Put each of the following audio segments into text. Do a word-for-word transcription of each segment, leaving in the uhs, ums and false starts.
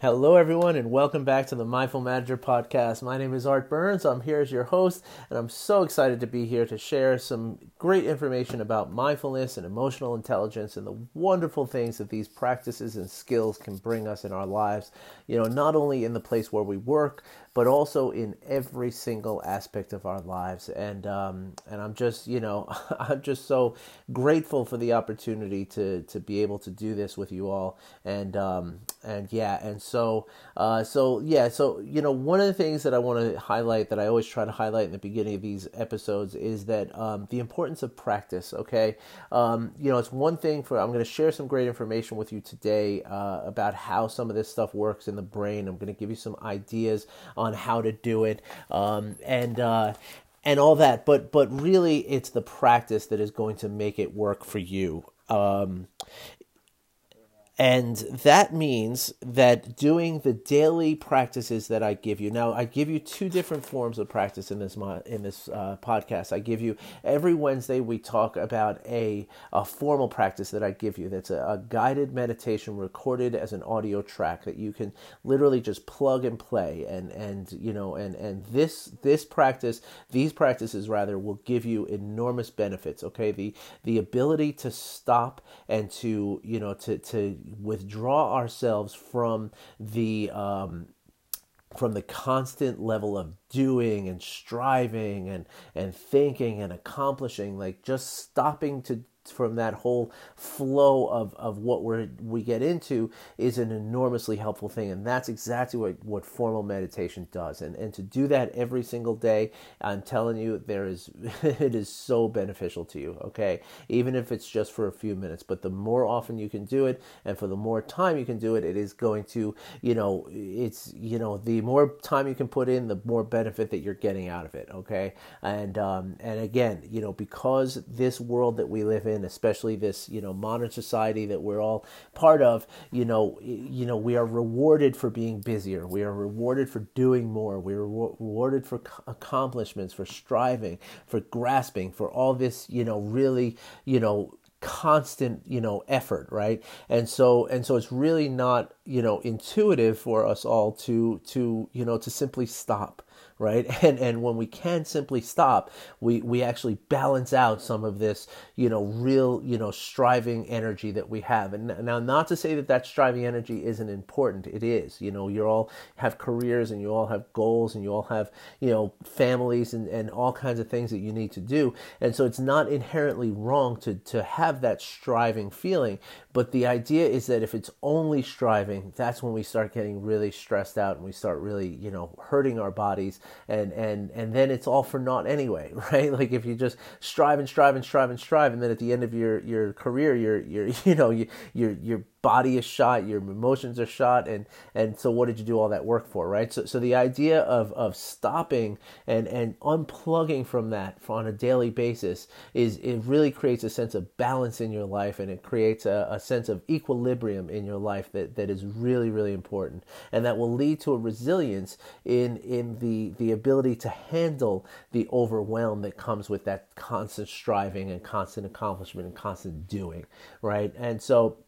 Hello everyone and welcome back to the Mindful Manager podcast. My name is Art Burns, I'm here as your host, and I'm so excited to be here to share some great information about mindfulness and emotional intelligence and the wonderful things that these practices and skills can bring us in our lives, you know, not only in the place where we work, but also in every single aspect of our lives. And um, and I'm just, you know, I'm just so grateful for the opportunity to to be able to do this with you all. And um, and yeah, and so uh, so yeah, so you know, one of the things that I want to highlight, that I always try to highlight in the beginning of these episodes, is that um, the importance of practice. Okay, um, you know, it's one thing for I'm going to share some great information with you today uh, about how some of this stuff works in the brain. I'm going to give you some ideas on on how to do it, um, and uh, and all that. But but really, it's the practice that is going to make it work for you. Um, and that means that doing the daily practices that I give you. Now, I give you two different forms of practice in this in this uh, podcast. I give you, every Wednesday, we talk about a, a formal practice that I give you that's a, a guided meditation recorded as an audio track that you can literally just plug and play. And, and you know, and, and this this practice, these practices rather, will give you enormous benefits, okay? The the ability to stop and to, you know, to to withdraw ourselves from the um, from the constant level of doing and striving and and thinking and accomplishing, like just stopping to from that whole flow of, of what we we get into is an enormously helpful thing. And that's exactly what, what formal meditation does. And and to do that every single day, I'm telling you, there is it is so beneficial to you, okay? Even if it's just for a few minutes. But the more often you can do it, and for the more time you can do it, it is going to, you know, it's, you know, the more time you can put in, the more benefit that you're getting out of it, okay? And, um, and again, you know, because this world that we live in, especially this, you know, modern society that we're all part of, you know, you know, we are rewarded for being busier. We are rewarded for doing more. We are rewarded for accomplishments, for striving, for grasping, for all this, you know, really, you know, constant, you know, effort, right? And so, and so it's really not, you know, intuitive for us all to, to, you know, to simply stop. Right. And and when we can simply stop, we, we actually balance out some of this, you know, real, you know, striving energy that we have. And now, not to say that that striving energy isn't important. It is, you know, you all have careers and you all have goals and you all have, you know, families and, and all kinds of things that you need to do. And so it's not inherently wrong to, to have that striving feeling. But the idea is that if it's only striving, that's when we start getting really stressed out and we start really, you know, hurting our bodies. And, and and then it's all for naught anyway, right? Like if you just strive and strive and strive and strive, and then at the end of your, your career, your your you know you your your body is shot, your emotions are shot, and and so what did you do all that work for, right? So so the idea of of stopping and and unplugging from that on a daily basis is, it really creates a sense of balance in your life, and it creates a, a sense of equilibrium in your life that that is really really important, and that will lead to a resilience in in the the ability to handle the overwhelm that comes with that constant striving and constant accomplishment and constant doing, right? And so,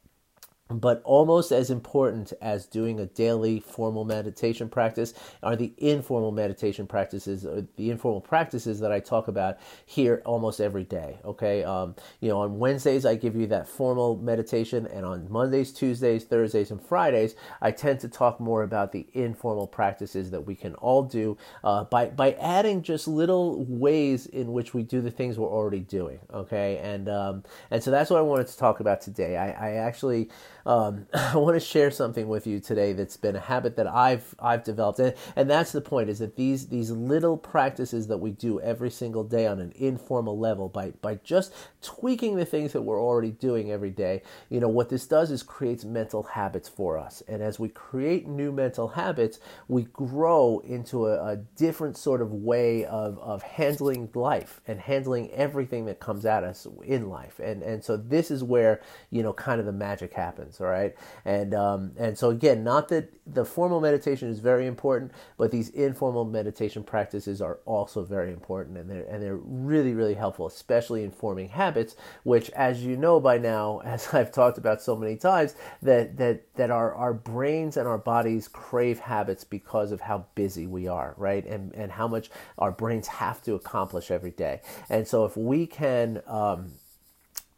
but almost as important as doing a daily formal meditation practice are the informal meditation practices, or the informal practices that I talk about here almost every day, okay? Um, you know, on Wednesdays, I give you that formal meditation, and on Mondays, Tuesdays, Thursdays, and Fridays, I tend to talk more about the informal practices that we can all do uh, by, by adding just little ways in which we do the things we're already doing, okay? And, um, and so that's what I wanted to talk about today. I, I actually... Um, I want to share something with you today that's been a habit that I've I've developed, and, and that's the point, is that these these little practices that we do every single day on an informal level, by by just tweaking the things that we're already doing every day, you know, what this does is creates mental habits for us. And as we create new mental habits, we grow into a, a different sort of way of, of handling life and handling everything that comes at us in life. And and so this is where, you know, kind of the magic happens. happens, all right? And um, and so again, not that the formal meditation is very important, but these informal meditation practices are also very important, and they're, and they're really, really helpful, especially in forming habits, which, as you know by now, as I've talked about so many times, that that, that our, our brains and our bodies crave habits because of how busy we are, right? And, and how much our brains have to accomplish every day. And so if we can... Um,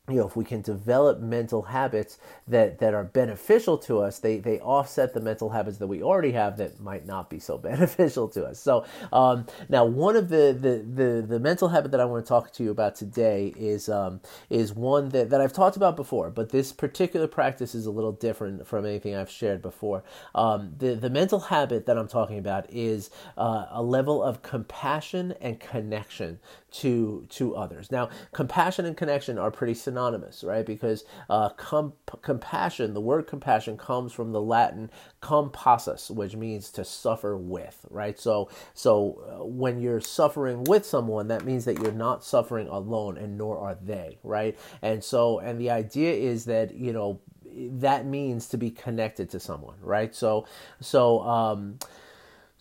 you know, if we can develop mental habits that, that are beneficial to us, they, they offset the mental habits that we already have that might not be so beneficial to us. So um, now one of the, the, the, the mental habit that I want to talk to you about today is um, is one that, that I've talked about before, but this particular practice is a little different from anything I've shared before. Um, the, the mental habit that I'm talking about is uh, a level of compassion and connection to to others. Now, compassion and connection are pretty synonymous, right? Because uh, com- compassion, the word compassion comes from the Latin compassus, which means to suffer with, right? So, so when you're suffering with someone, that means that you're not suffering alone, and nor are they, right? And so, and the idea is that, you know, that means to be connected to someone, right? So, so, um,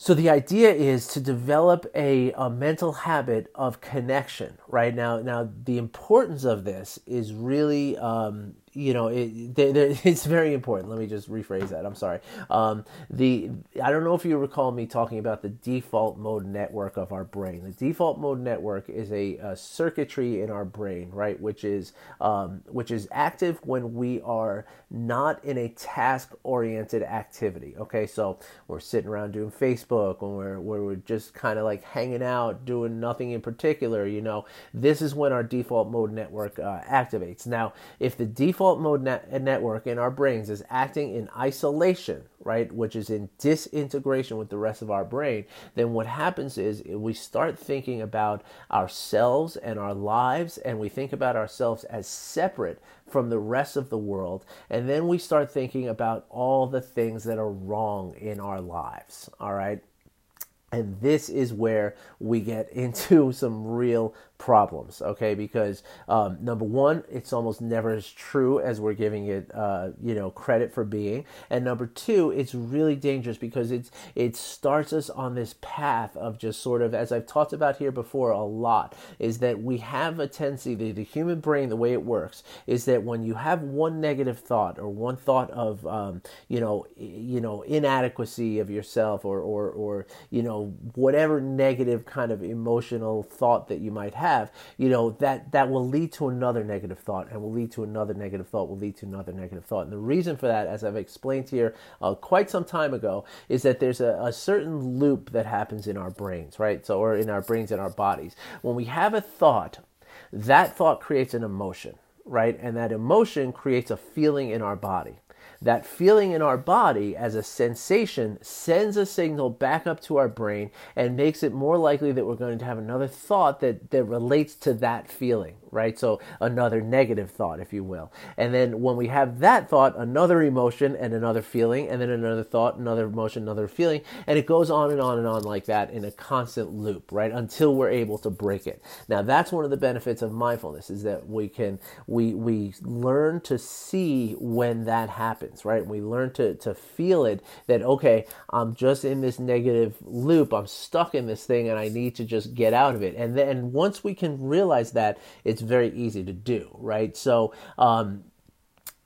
So the idea is to develop a, a mental habit of connection, right? Now, now the importance of this is really, um, you know, it, they, they, it's very important. Let me just rephrase that. I'm sorry. Um, the I don't know if you recall me talking about the default mode network of our brain. The default mode network is a, a circuitry in our brain, right, which is um, which is active when we are not in a task-oriented activity. Okay, so we're sitting around doing Facebook. When we're, where we're just kind of like hanging out, doing nothing in particular, you know, this is when our default mode network uh, activates. Now, if the default mode net- network in our brains is acting in isolation, right, which is in disintegration with the rest of our brain, then what happens is we start thinking about ourselves and our lives, and we think about ourselves as separate from the rest of the world, and then we start thinking about all the things that are wrong in our lives, all right? And this is where we get into some real problems, okay? Because um, number one, it's almost never as true as we're giving it, uh, you know, credit for being. And number two, it's really dangerous because it's it starts us on this path of just sort of, as I've talked about here before a lot, is that we have a tendency, the, the human brain, the way it works, is that when you have one negative thought or one thought of, um, you know, you know, inadequacy of yourself or or or you know. Whatever negative kind of emotional thought that you might have, you know, that, that will lead to another negative thought and will lead to another negative thought, will lead to another negative thought. And the reason for that, as I've explained here uh, quite some time ago, is that there's a, a certain loop that happens in our brains, right? So, or in our brains and our bodies. When we have a thought, that thought creates an emotion, right? And that emotion creates a feeling in our body. That feeling in our body as a sensation sends a signal back up to our brain and makes it more likely that we're going to have another thought that, that relates to that feeling, right? So another negative thought, if you will. And then when we have that thought, another emotion and another feeling, and then another thought, another emotion, another feeling, and it goes on and on and on like that in a constant loop, right? Until we're able to break it. Now, that's one of the benefits of mindfulness, is that we can, we, we learn to see when that happens. Right? We learn to, to feel it, that, okay, I'm just in this negative loop. I'm stuck in this thing and I need to just get out of it. And then once we can realize that, it's very easy to do, right? So, um,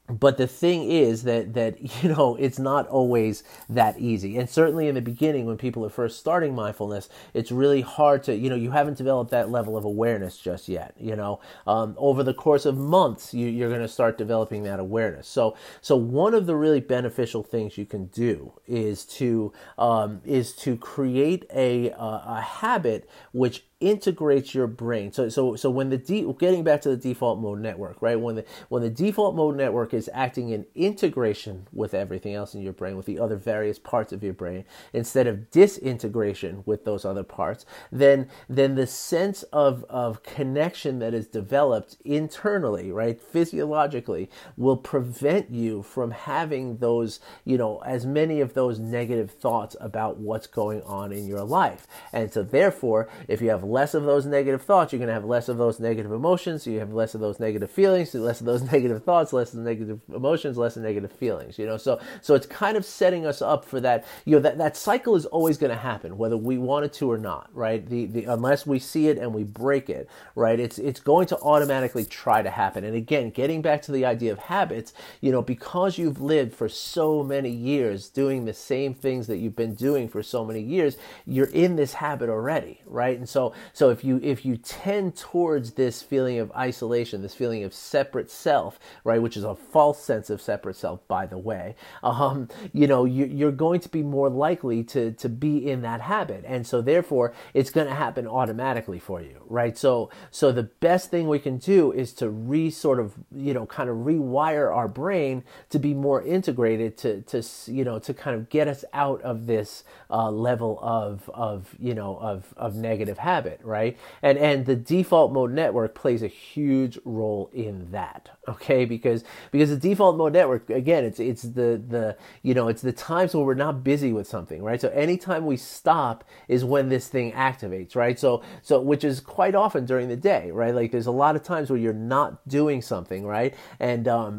but the thing is that, that, you know, it's not always that easy. And certainly in the beginning, when people are first starting mindfulness, it's really hard to, you know, you haven't developed that level of awareness just yet, you know. Um, over the course of months, you, you're going to start developing that awareness. So, so one of the really beneficial things you can do is to, um, is to create a, a, a habit which integrates your brain. So, so, so when the de- getting back to the default mode network, right? When the when the default mode network is acting in integration with everything else in your brain, with the other various parts of your brain, instead of disintegration with those other parts, then then the sense of of connection that is developed internally, right, physiologically, will prevent you from having those, you know, as many of those negative thoughts about what's going on in your life. And so, therefore, if you have less of those negative thoughts, you're going to have less of those negative emotions, so you have less of those negative feelings, so less of those negative thoughts, less of the negative emotions, less of negative feelings, you know. So so it's kind of setting us up for that, you know, that, that cycle is always going to happen, whether we want it to or not, right? The the unless we see it and we break it, right? It's it's going to automatically try to happen. And again, getting back to the idea of habits, you know, because you've lived for so many years doing the same things that you've been doing for so many years, you're in this habit already, right? And so so if you if you tend towards this feeling of isolation, this feeling of separate self, right, which is a false sense of separate self, by the way, um, you know, you, you're going to be more likely to to be in that habit, and so therefore it's going to happen automatically for you, right? So so the best thing we can do is to re sort of you know kind of rewire our brain to be more integrated, to to you know to kind of get us out of this uh, level of of you know of of negative habit, right? And and the default mode network plays a huge role in that. Okay, because because the default mode network, again, it's it's the the you know it's the times when we're not busy with something, right? So anytime we stop is when this thing activates, right? So so which is quite often during the day, right? Like there's a lot of times where you're not doing something, right? And um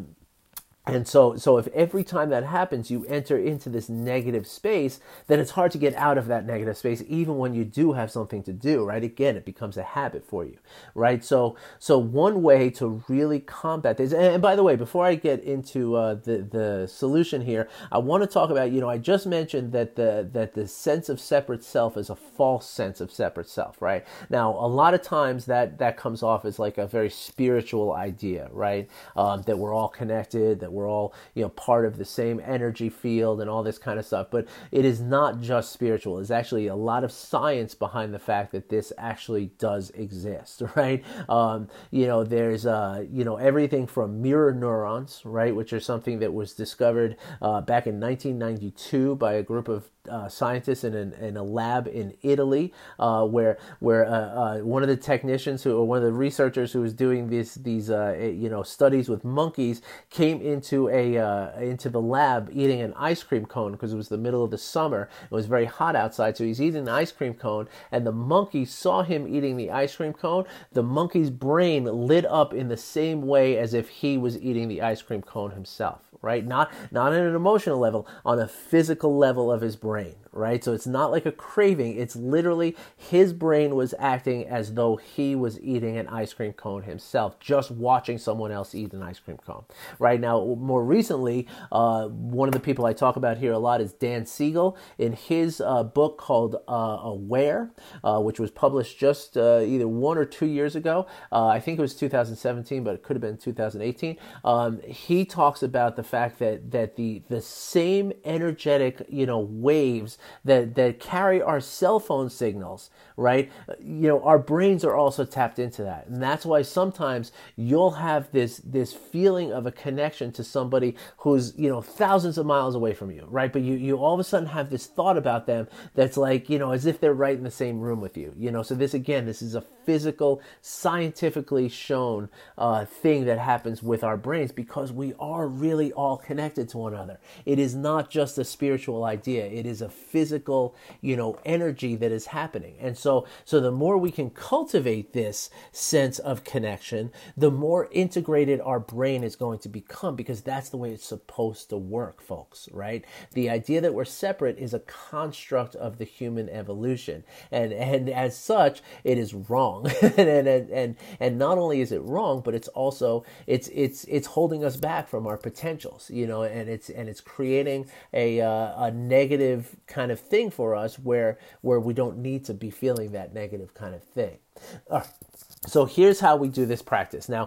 And so, so if every time that happens, you enter into this negative space, then it's hard to get out of that negative space, even when you do have something to do, right? Again, it becomes a habit for you, right? So, so one way to really combat this, and, and by the way, before I get into uh, the the solution here, I want to talk about, you know, I just mentioned that the that the sense of separate self is a false sense of separate self, right? Now, a lot of times that that comes off as like a very spiritual idea, right? Um, that we're all connected, that we're all, you know, part of the same energy field and all this kind of stuff. But it is not just spiritual. There's actually a lot of science behind the fact that this actually does exist, right? Um, you know, there's, uh, you know, everything from mirror neurons, right, which are something that was discovered uh, back in nineteen ninety-two by a group of Uh, scientists in, an, in a lab in Italy, uh, where where uh, uh, one of the technicians who, or one of the researchers who was doing these these uh, you know studies with monkeys, came into a uh, into the lab eating an ice cream cone because it was the middle of the summer. It was very hot outside, so he's eating an ice cream cone, and the monkey saw him eating the ice cream cone. The monkey's brain lit up in the same way as if he was eating the ice cream cone himself. Right? Not not on an emotional level, on a physical level of his brain. Right? So it's not like a craving. It's literally his brain was acting as though he was eating an ice cream cone himself, just watching someone else eat an ice cream cone. Right? Now, more recently, uh, one of the people I talk about here a lot is Dan Siegel. In his uh, book called uh, Aware, uh, which was published just uh, either one or two years ago, uh, I think it was two thousand seventeen, but it could have been two thousand eighteen, um, he talks about the fact that that the the same energetic, you know, waves that that carry our cell phone signals, right? You know, our brains are also tapped into that. And that's why sometimes you'll have this this feeling of a connection to somebody who's, you know, thousands of miles away from you, right? But you you all of a sudden have this thought about them that's like, you know, as if they're right in the same room with you, you know? So this, again, this is a physical, scientifically shown uh, thing that happens with our brains because we are really all connected to one another. It is not just a spiritual idea. It is a physical, you know, energy that is happening. And so, so the more we can cultivate this sense of connection, the more integrated our brain is going to become, because that's the way it's supposed to work, folks, right? The idea that we're separate is a construct of the human evolution. And, and as such, it is wrong. and, and, and, and not only is it wrong, but it's also, it's, it's, it's holding us back from our potentials, you know, and it's, and it's creating a, uh, a negative kind of thing for us where where we don't need to be feeling that negative kind of thing. All right. So here's how we do this practice. Now,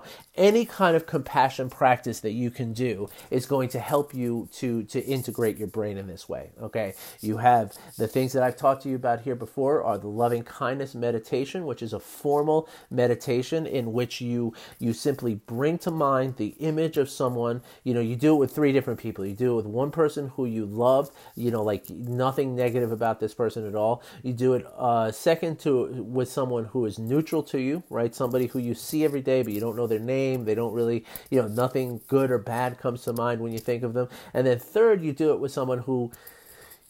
any kind of compassion practice that you can do is going to help you to, to integrate your brain in this way, okay? You have the things that I've talked to you about here before are the loving kindness meditation, which is a formal meditation in which you you simply bring to mind the image of someone. You know, you do it with three different people. You do it with one person who you love, you know, like nothing negative about this person at all. You do it uh, second to with someone who is neutral to you, right? Somebody who you see every day, but you don't know their name. They don't really, you know, nothing good or bad comes to mind when you think of them. And then third, you do it with someone who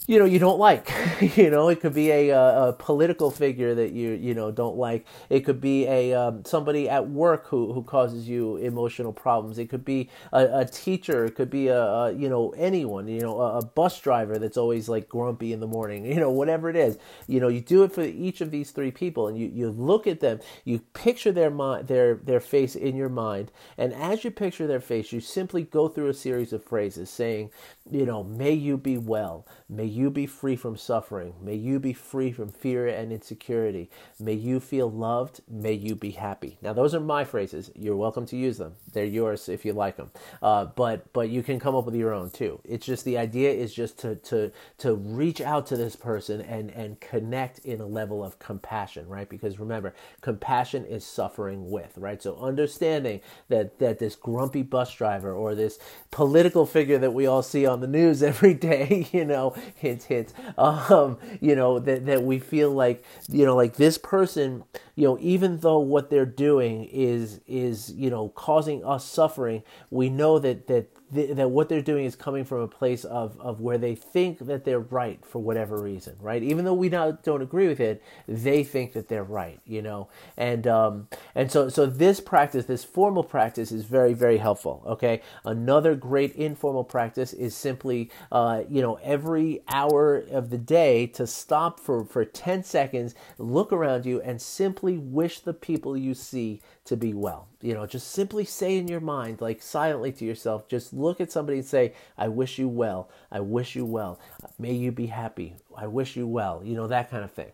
you know, you don't like, you know, it could be a, a, a political figure that you, you know, don't like. It could be a, um, somebody at work who, who causes you emotional problems. It could be a, a teacher. It could be a, a, you know, anyone, you know, a, a bus driver that's always like grumpy in the morning, you know, whatever it is, you know, you do it for each of these three people and you, you look at them, you picture their mind, their, their face in your mind. And as you picture their face, you simply go through a series of phrases saying, you know, may you be well, may you you be free from suffering. May you be free from fear and insecurity. May you feel loved. May you be happy. Now, those are my phrases. You're welcome to use them. They're yours if you like them. Uh, but but you can come up with your own too. It's just the idea is just to to to reach out to this person and and connect in a level of compassion, right? Because remember, compassion is suffering with, right? So understanding that that this grumpy bus driver or this political figure that we all see on the news every day, you know. Hints, hints, um, you know, that, that we feel like, you know, like this person, you know, even though what they're doing is, is, you know, causing us suffering, we know that, that, th- that what they're doing is coming from a place of, of where they think that they're right for whatever reason, right? Even though we not, don't agree with it, they think that they're right, you know? And, um, and so, so this practice, this formal practice is very, very helpful. Okay. Another great informal practice is simply, uh, you know, every hour of the day to stop for, for ten seconds, look around you and simply wish the people you see to be well. You know, just simply say in your mind, like silently to yourself, just look at somebody and say, I wish you well. I wish you well. May you be happy. I wish you well. You know, that kind of thing.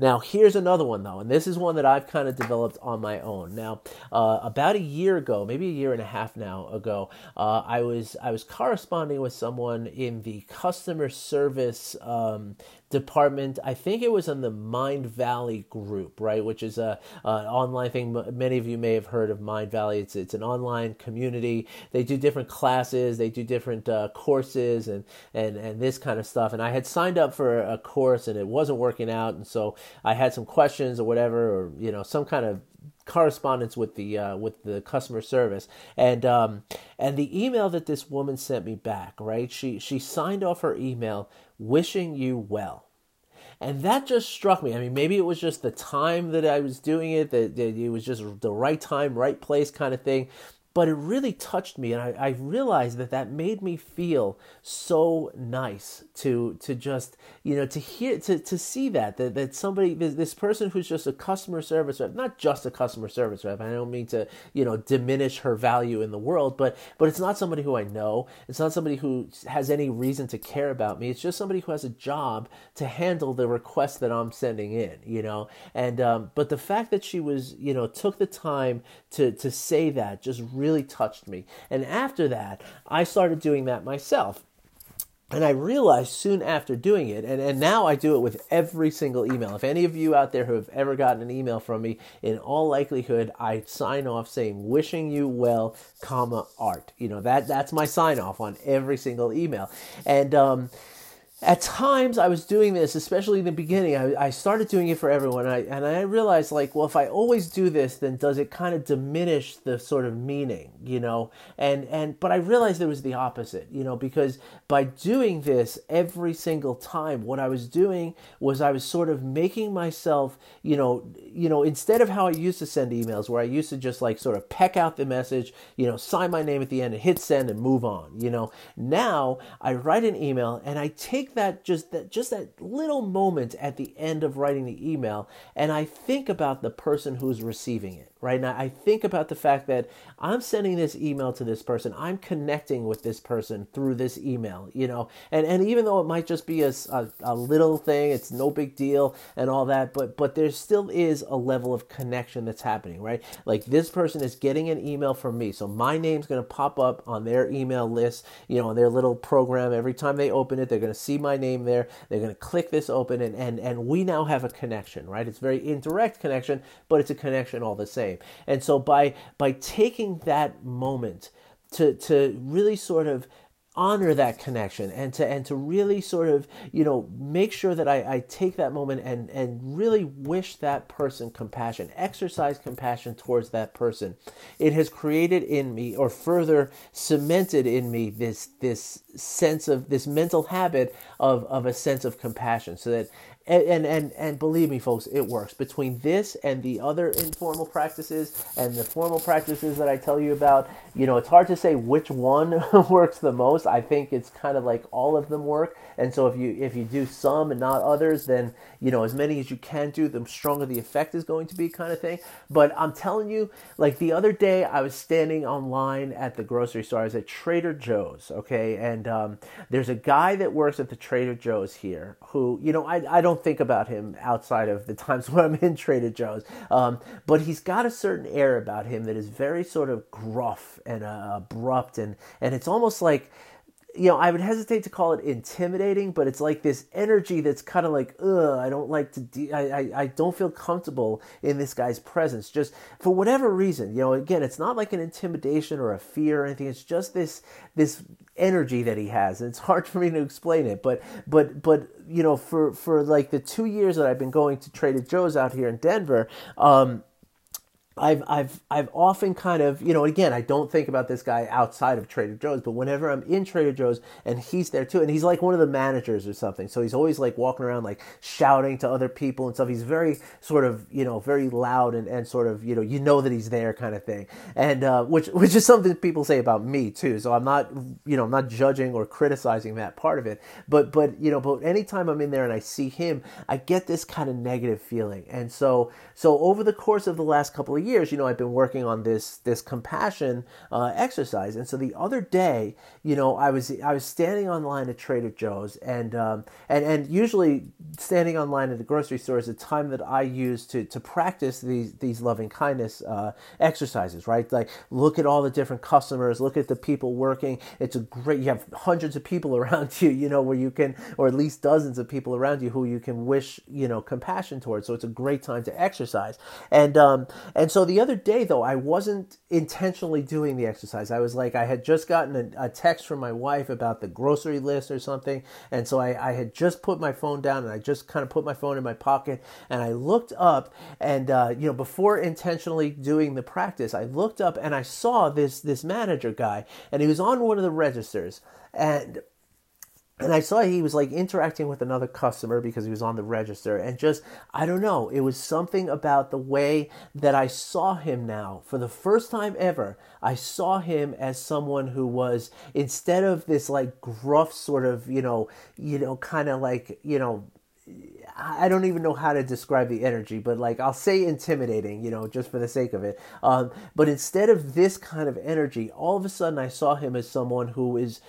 Now, here's another one, though, and this is one that I've kind of developed on my own. Now, uh, about a year ago, maybe a year and a half now ago, uh, I was I was corresponding with someone in the customer service um, department. I think it was in the Mind Valley group, right, which is a, a online thing. Many of you may have heard of Mind Valley. It's it's an online community. They do different classes. They do different uh, courses and, and, and this kind of stuff. And I had signed up for a course, and it wasn't working out, and so I had some questions or whatever, or, you know, some kind of correspondence with the uh, with the customer service, and um, and the email that this woman sent me back, right? She she signed off her email, wishing you well. And that just struck me. I mean, maybe it was just the time that I was doing it, that, that it was just the right time, right place kind of thing. But it really touched me, and I, I realized that that made me feel so nice to to just, you know, to hear, to, to see that, that, that somebody, this person who's just a customer service rep, not just a customer service rep, I don't mean to, you know, diminish her value in the world, but but it's not somebody who I know, it's not somebody who has any reason to care about me, it's just somebody who has a job to handle the requests that I'm sending in, you know, and, um, but the fact that she was, you know, took the time to, to say that just really touched me. And after that, I started doing that myself. And I realized soon after doing it, and, and now I do it with every single email. If any of you out there who have ever gotten an email from me, in all likelihood, I sign off saying, wishing you well, comma, Art. You know, that that's my sign off on every single email. And, um, at times I was doing this, especially in the beginning, I, I started doing it for everyone. I, and I realized like, well, if I always do this, then does it kind of diminish the sort of meaning, you know? And, and, but I realized it was the opposite, you know, because by doing this every single time, what I was doing was I was sort of making myself, you know, you know, instead of how I used to send emails where I used to just like sort of peck out the message, you know, sign my name at the end and hit send and move on, you know, now I write an email and I take that just that just that little moment at the end of writing the email, and I think about the person who's receiving it. Right now, I think about the fact that I'm sending this email to this person. I'm connecting with this person through this email, you know, and, and even though it might just be a, a, a little thing, it's no big deal and all that, but, but there still is a level of connection that's happening, right? Like this person is getting an email from me. So my name's going to pop up on their email list, you know, on their little program. Every time they open it, they're going to see my name there. They're going to click this open and, and, and we now have a connection, right? It's a very indirect connection, but it's a connection all the same. And so by by taking that moment to to really sort of honor that connection and to and to really sort of, you know, make sure that I, I take that moment and, and really wish that person compassion, exercise compassion towards that person. It has created in me, or further cemented in me, this this sense of this mental habit of, of a sense of compassion. So that And, and and and believe me, folks, it works. Between this and the other informal practices and the formal practices that I tell you about, you know, it's hard to say which one works the most. I think it's kind of like all of them work. And so if you if you do some and not others, then, you know, as many as you can do, the stronger the effect is going to be, kind of thing. But I'm telling you, like the other day, I was standing online at the grocery store. I was at Trader Joe's, okay? And um, there's a guy that works at the Trader Joe's here who, you know, I I don't think about him outside of the times when I'm in Trader Joe's, um, but he's got a certain air about him that is very sort of gruff and uh, abrupt, and and it's almost like, you know, I would hesitate to call it intimidating, but it's like this energy that's kind of like, ugh, I don't like to, de- I, I I don't feel comfortable in this guy's presence, just for whatever reason. You know, again, it's not like an intimidation or a fear or anything. It's just this this energy that he has, and it's hard for me to explain it. But but but you know, for for like the two years that I've been going to Trader Joe's out here in Denver, um, I've I've I've often kind of, you know, again, I don't think about this guy outside of Trader Joe's, but whenever I'm in Trader Joe's and he's there too, and he's like one of the managers or something, so he's always like walking around like shouting to other people and stuff. He's very sort of, you know, very loud and, and sort of, you know, you know that he's there, kind of thing. And uh, which which is something people say about me too. So I'm not, you know, I'm not judging or criticizing that part of it. But but you know, but anytime I'm in there and I see him, I get this kind of negative feeling. And so so over the course of the last couple of years, years, you know, I've been working on this this compassion uh, exercise. And so the other day, you know, I was I was standing online at Trader Joe's, and um, and and usually standing online at the grocery store is a time that I use to to practice these these loving kindness uh, exercises, right? Like, look at all the different customers, look at the people working. It's a great, you have hundreds of people around you, you know, where you can, or at least dozens of people around you who you can wish, you know, compassion towards. So it's a great time to exercise. And um, and so So the other day, though, I wasn't intentionally doing the exercise. I was like, I had just gotten a, a text from my wife about the grocery list or something. And so I, I had just put my phone down, and I just kind of put my phone in my pocket, and I looked up, and, uh, you know, before intentionally doing the practice, I looked up and I saw this, this manager guy, and he was on one of the registers, and And I saw he was like interacting with another customer because he was on the register, and just, I don't know, it was something about the way that I saw him now. For the first time ever, I saw him as someone who was, instead of this like gruff sort of, you know, you know, kind of like, you know, I don't even know how to describe the energy, but like, I'll say intimidating, you know, just for the sake of it. Um, but instead of this kind of energy, all of a sudden I saw him as someone who is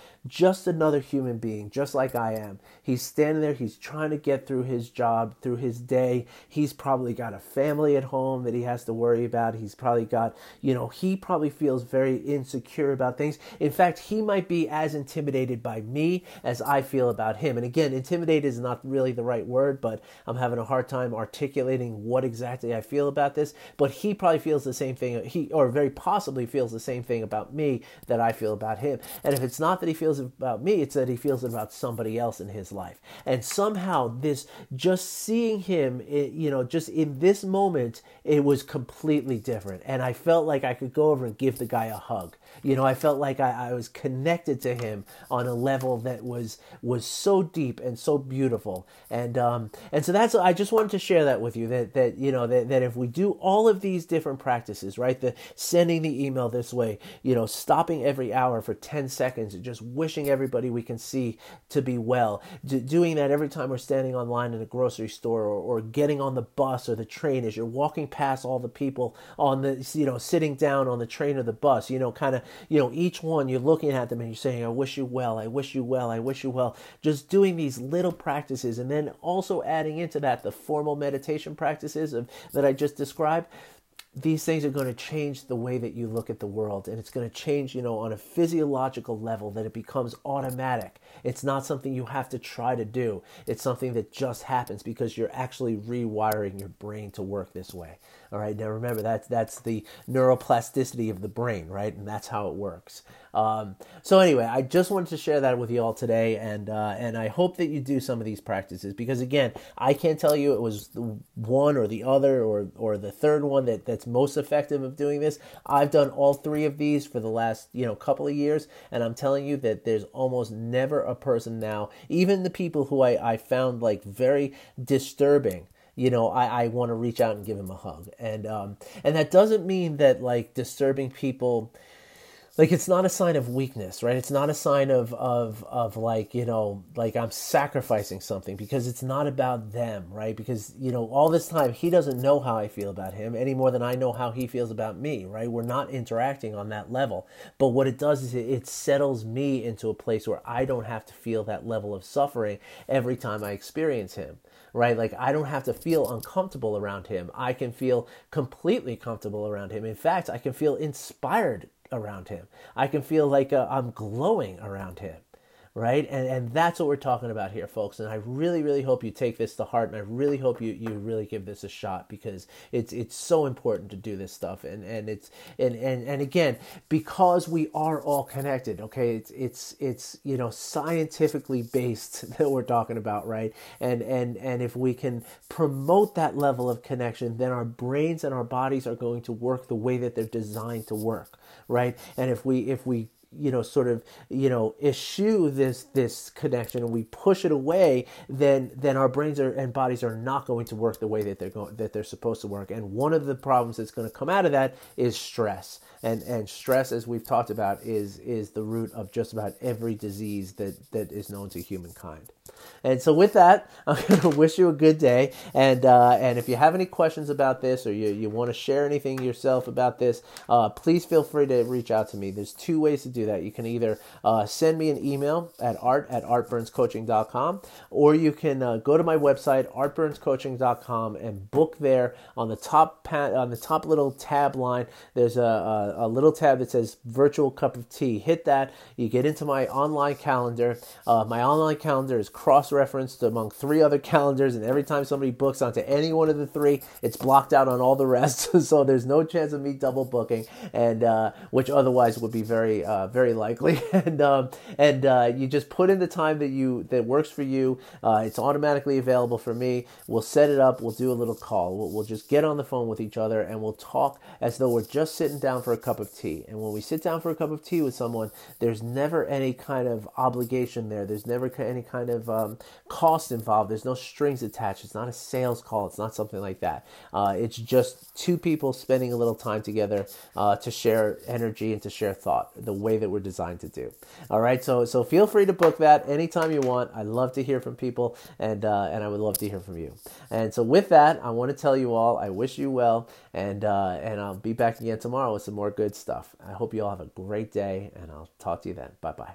just another human being, just like I am. He's standing there, he's trying to get through his job, through his day. He's probably got a family at home that he has to worry about. He's probably got, you know, he probably feels very insecure about things. In fact, he might be as intimidated by me as I feel about him. And again, intimidated is not really the right word, but I'm having a hard time articulating what exactly I feel about this, but he probably feels the same thing, he or very possibly feels the same thing about me that I feel about him. And if it's not that he feels it about me, it's that he feels it about somebody else in his life. And somehow this, just seeing him, it, you know, just in this moment, it was completely different. And I felt like I could go over and give the guy a hug. You know, I felt like I, I was connected to him on a level that was was so deep and so beautiful. And um, and so that's, I just wanted to share that with you, that, that you know, that, that if we do all of these different practices, right, the sending the email this way, you know, stopping every hour for ten seconds and just wishing everybody we can see to be well, d- doing that every time we're standing online in a grocery store, or, or getting on the bus or the train as you're walking past all the people on the, you know, sitting down on the train or the bus, you know, kind of, you know, each one you're looking at them and you're saying, I wish you well, I wish you well, I wish you well, just doing these little practices. And then also adding into that the formal meditation practices of, that I just described. these things are going to change the way that you look at the world. And it's going to change, you know, on a physiological level, that it becomes automatic. It's not something you have to try to do. It's something that just happens because you're actually rewiring your brain to work this way. All right. Now, remember, that's, that's the neuroplasticity of the brain, right? And that's how it works. Um, so anyway, I just wanted to share that with you all today. And, uh, and I hope that you do some of these practices, because again, I can't tell you it was the one or the other or, or the third one that, that's most effective of doing this. I've done all three of these for the last, you know, couple of years. And I'm telling you that there's almost never a person now, even the people who I, I found like very disturbing, you know, I, I want to reach out and give him a hug. And, um, and that doesn't mean that like disturbing people, like it's not a sign of weakness, right? It's not a sign of, of, of like, you know, like I'm sacrificing something, because it's not about them, right? Because, you know, all this time he doesn't know how I feel about him any more than I know how he feels about me, right? We're not interacting on that level. But what it does is it, it settles me into a place where I don't have to feel that level of suffering every time I experience him. Right? Like I don't have to feel uncomfortable around him. I can feel completely comfortable around him. In fact, I can feel inspired around him. I can feel like uh, I'm glowing around him. Right? And and that's what we're talking about here, folks. And I really, really hope you take this to heart. And I really hope you, you really give this a shot, because it's it's so important to do this stuff. And and it's and, and, and again, because we are all connected, okay, it's it's it's you know, scientifically based that we're talking about, right? And and and if we can promote that level of connection, then our brains and our bodies are going to work the way that they're designed to work, right? And if we if we you know, sort of, you know, eschew this, this connection and we push it away, then, then our brains are, and bodies are not going to work the way that they're going, that they're supposed to work. And one of the problems that's going to come out of that is stress. And, and stress, as we've talked about, is, is the root of just about every disease that, that is known to humankind. And so with that, I'm going to wish you a good day. And, uh, and if you have any questions about this, or you, you want to share anything yourself about this, uh, please feel free to reach out to me. There's two ways to do that. You can either uh, send me an email at art at artburnscoaching dot com, or you can uh, go to my website, artburnscoaching dot com, and book there. On the top pa- on the top little tab line, there's a, a, a little tab that says virtual cup of tea. Hit that. You get into my online calendar. Uh, my online calendar is cross-referenced among three other calendars, and every time somebody books onto any one of the three, it's blocked out on all the rest, so there's no chance of me double booking, and uh, which otherwise would be very uh, very likely. and um, and uh, you just put in the time that you that works for you. Uh, it's automatically available for me. We'll set it up. We'll do a little call. We'll, we'll just get on the phone with each other, and we'll talk as though we're just sitting down for a cup of tea. And when we sit down for a cup of tea with someone, there's never any kind of obligation there. There's never any kind of um, cost involved. There's no strings attached. It's not a sales call. It's not something like that. Uh, it's just two people spending a little time together uh, to share energy and to share thought, the way that we're designed to do. All right. So, so feel free to book that anytime you want. I love to hear from people, and, uh, and I would love to hear from you. And so with that, I want to tell you all, I wish you well, and, uh, and I'll be back again tomorrow with some more good stuff. I hope you all have a great day, and I'll talk to you then. Bye-bye.